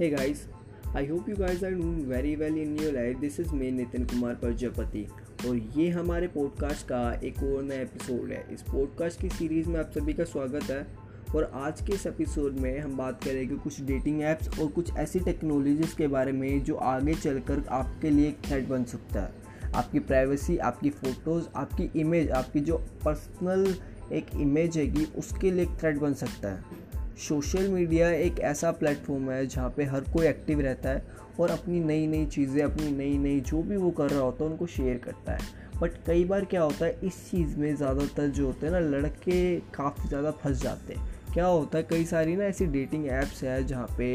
Hey guys, I hope you guys are doing very well in your life. This is me Nitin Kumar Prajapati और ये हमारे podcast का एक और नया एपिसोड है। इस पॉडकास्ट की सीरीज़ में आप सभी का स्वागत है और आज के इस एपिसोड में हम बात करेंगे कुछ डेटिंग ऐप्स और कुछ ऐसी टेक्नोलॉजीज़ के बारे में जो आगे चलकर आपके लिए एक थ्रेट बन सकता है। आपकी प्राइवेसी, आपकी फ़ोटोज़, आपकी इमेज, आपकी जो पर्सनल एक इमेज हैगी उसके लिए एक थ्रेट बन सकता है। सोशल मीडिया एक ऐसा प्लेटफॉर्म है जहाँ पे हर कोई एक्टिव रहता है और अपनी नई नई चीज़ें, अपनी नई नई जो भी वो कर रहा होता है उनको शेयर करता है। बट कई बार क्या होता है, इस चीज़ में ज़्यादातर जो होते हैं ना लड़के काफ़ी ज़्यादा फंस जाते हैं। क्या होता है, कई सारी ना ऐसी डेटिंग ऐप्स है जहाँ पे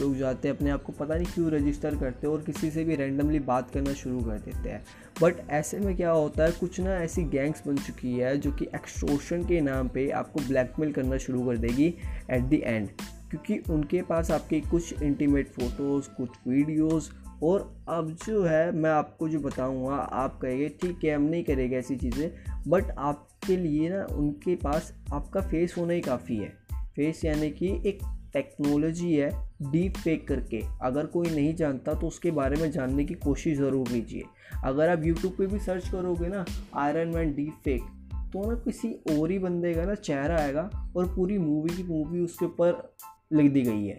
लोग जाते हैं, अपने आप को पता नहीं क्यों रजिस्टर करते हैं और किसी से भी रैंडमली बात करना शुरू कर देते हैं। बट ऐसे में क्या होता है, कुछ ना ऐसी गैंग्स बन चुकी है जो कि एक्सटॉर्शन के नाम पे आपको ब्लैकमेल करना शुरू कर देगी एट द एंड, क्योंकि उनके पास आपके कुछ इंटीमेट फ़ोटोज़, कुछ वीडियोज़ और अब जो है मैं आपको जो बताऊँगा आप कहेंगे ठीक है हम नहीं करेंगे ऐसी चीज़ें, बट आपके लिए ना उनके पास आपका फेस होना ही काफ़ी है। फेस यानी कि एक टेक्नोलॉजी है डीप फेक करके, अगर कोई नहीं जानता तो उसके बारे में जानने की कोशिश ज़रूर कीजिए। अगर आप YouTube पे भी सर्च करोगे ना आयरन मैन डीप फेक, तो ना किसी और ही बंदे का ना चेहरा आएगा और पूरी मूवी की मूवी उसके ऊपर लिख दी गई है,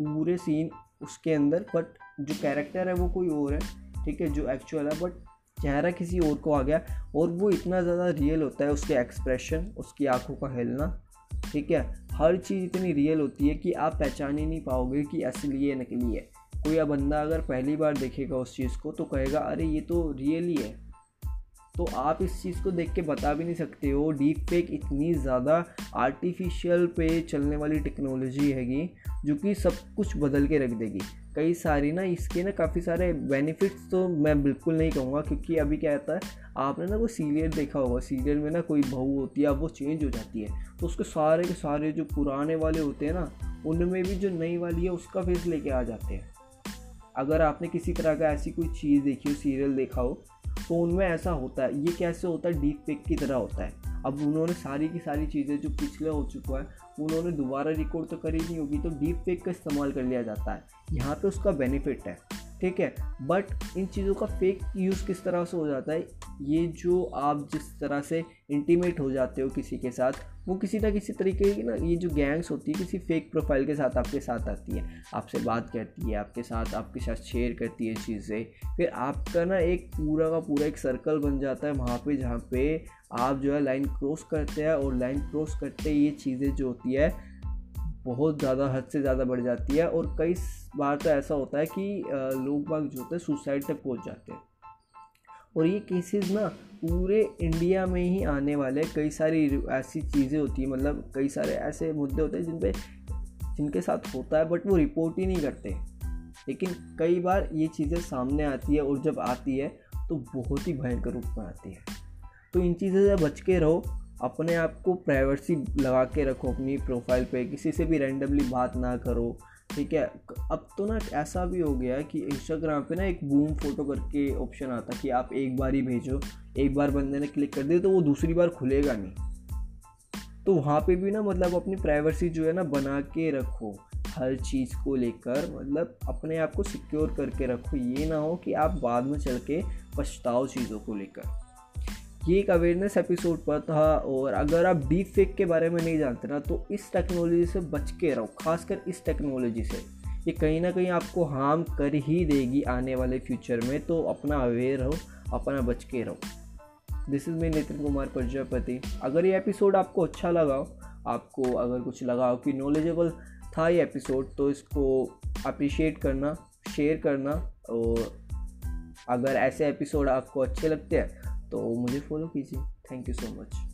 पूरे सीन उसके अंदर, बट जो कैरेक्टर है वो कोई और है, ठीक है, जो एक्चुअल है, बट चेहरा किसी और को आ गया और वो इतना ज़्यादा रियल होता है, उसके एक्सप्रेशन, उसकी आँखों का हिलना, ठीक है, हर चीज़ इतनी रियल होती है कि आप पहचान ही नहीं पाओगे कि असली है नकली है। कोई बंदा अगर पहली बार देखेगा उस चीज़ को तो कहेगा अरे ये तो रियल ही है, तो आप इस चीज़ को देख के बता भी नहीं सकते हो। डीप फेक इतनी ज़्यादा आर्टिफिशियल पे चलने वाली टेक्नोलॉजी हैगी जो कि सब कुछ बदल के रख देगी। कई सारी ना इसके ना काफ़ी सारे बेनिफिट्स तो मैं बिल्कुल नहीं कहूँगा, क्योंकि अभी क्या होता है, आपने ना कोई सीरियल देखा होगा, सीरियल में ना कोई बहू होती है, अब वो चेंज हो जाती है तो उसके सारे के सारे जो पुराने वाले होते हैं ना उनमें भी जो नई वाली है उसका फेस लेके आ जाते हैं। अगर आपने किसी तरह का ऐसी कोई चीज़ देखी हो, सीरियल देखा हो, तो उनमें ऐसा होता है। ये कैसे होता है, डीप फेक की तरह होता है। अब उन्होंने सारी की सारी चीज़ें जो पिछले हो चुका है उन्होंने दोबारा रिकॉर्ड तो करी नहीं होगी, तो डीप फेक का इस्तेमाल कर लिया जाता है, यहाँ पे उसका बेनिफिट है, ठीक है। बट इन चीज़ों का फेक यूज़ किस तरह से हो जाता है, ये जो आप जिस तरह से इंटीमेट हो जाते हो किसी के साथ, वो किसी ना किसी तरीके की ना ये जो गैंग्स होती है किसी फेक प्रोफाइल के साथ आपके साथ आती है, आपसे बात करती है, आपके साथ शेयर करती है चीज़ें, फिर आपका ना एक पूरा का पूरा एक सर्कल बन जाता है वहाँ पे जहाँ पे आप जो है लाइन क्रॉस करते हैं, और लाइन क्रॉस करते ये चीज़ें जो होती है बहुत ज़्यादा हद से ज़्यादा बढ़ जाती है। और कई बार तो ऐसा होता है कि लोग बाग जो होते हैं सुसाइड तक पहुँच जाते हैं। और ये केसेस ना पूरे इंडिया में ही आने वाले, कई सारी ऐसी चीज़ें होती हैं, मतलब कई सारे ऐसे मुद्दे होते हैं जिनके साथ होता है बट वो रिपोर्ट ही नहीं करते, लेकिन कई बार ये चीज़ें सामने आती है और जब आती है तो बहुत ही भयंकर रूप में आती है। तो इन चीज़ों से बच के रहो, अपने आप को प्राइवेसी लगा के रखो अपनी प्रोफाइल पे, किसी से भी रैंडमली बात ना करो, ठीक है। अब तो ना ऐसा भी हो गया है कि इंस्टाग्राम पे ना एक बूम फोटो करके ऑप्शन आता है कि आप एक बार ही भेजो, एक बार बंदे ने क्लिक कर दिया तो वो दूसरी बार खुलेगा नहीं, तो वहाँ पे भी ना मतलब अपनी प्राइवेसी जो है ना बना के रखो, हर चीज़ को लेकर मतलब अपने आप को सिक्योर करके रखो, ये ना हो कि आप बाद में चल के पछताओ चीज़ों को लेकर। ये एक अवेयरनेस एपिसोड पर था, और अगर आप डीप फेक के बारे में नहीं जानते ना तो इस टेक्नोलॉजी से बच के रहो, खासकर इस टेक्नोलॉजी से, ये कहीं ना कहीं आपको हार्म कर ही देगी आने वाले फ्यूचर में, तो अपना अवेयर हो, अपना बच के रहो। This is me Nitin Kumar Prajapati. अगर ये एपिसोड आपको अच्छा लगा हो, आपको अगर कुछ लगा हो कि नॉलेजेबल था ये एपिसोड, तो इसको अप्रिशिएट करना, शेयर करना, और अगर ऐसे एपिसोड आपको अच्छे लगते हैं तो मुझे फॉलो कीजिए। Thank you so much.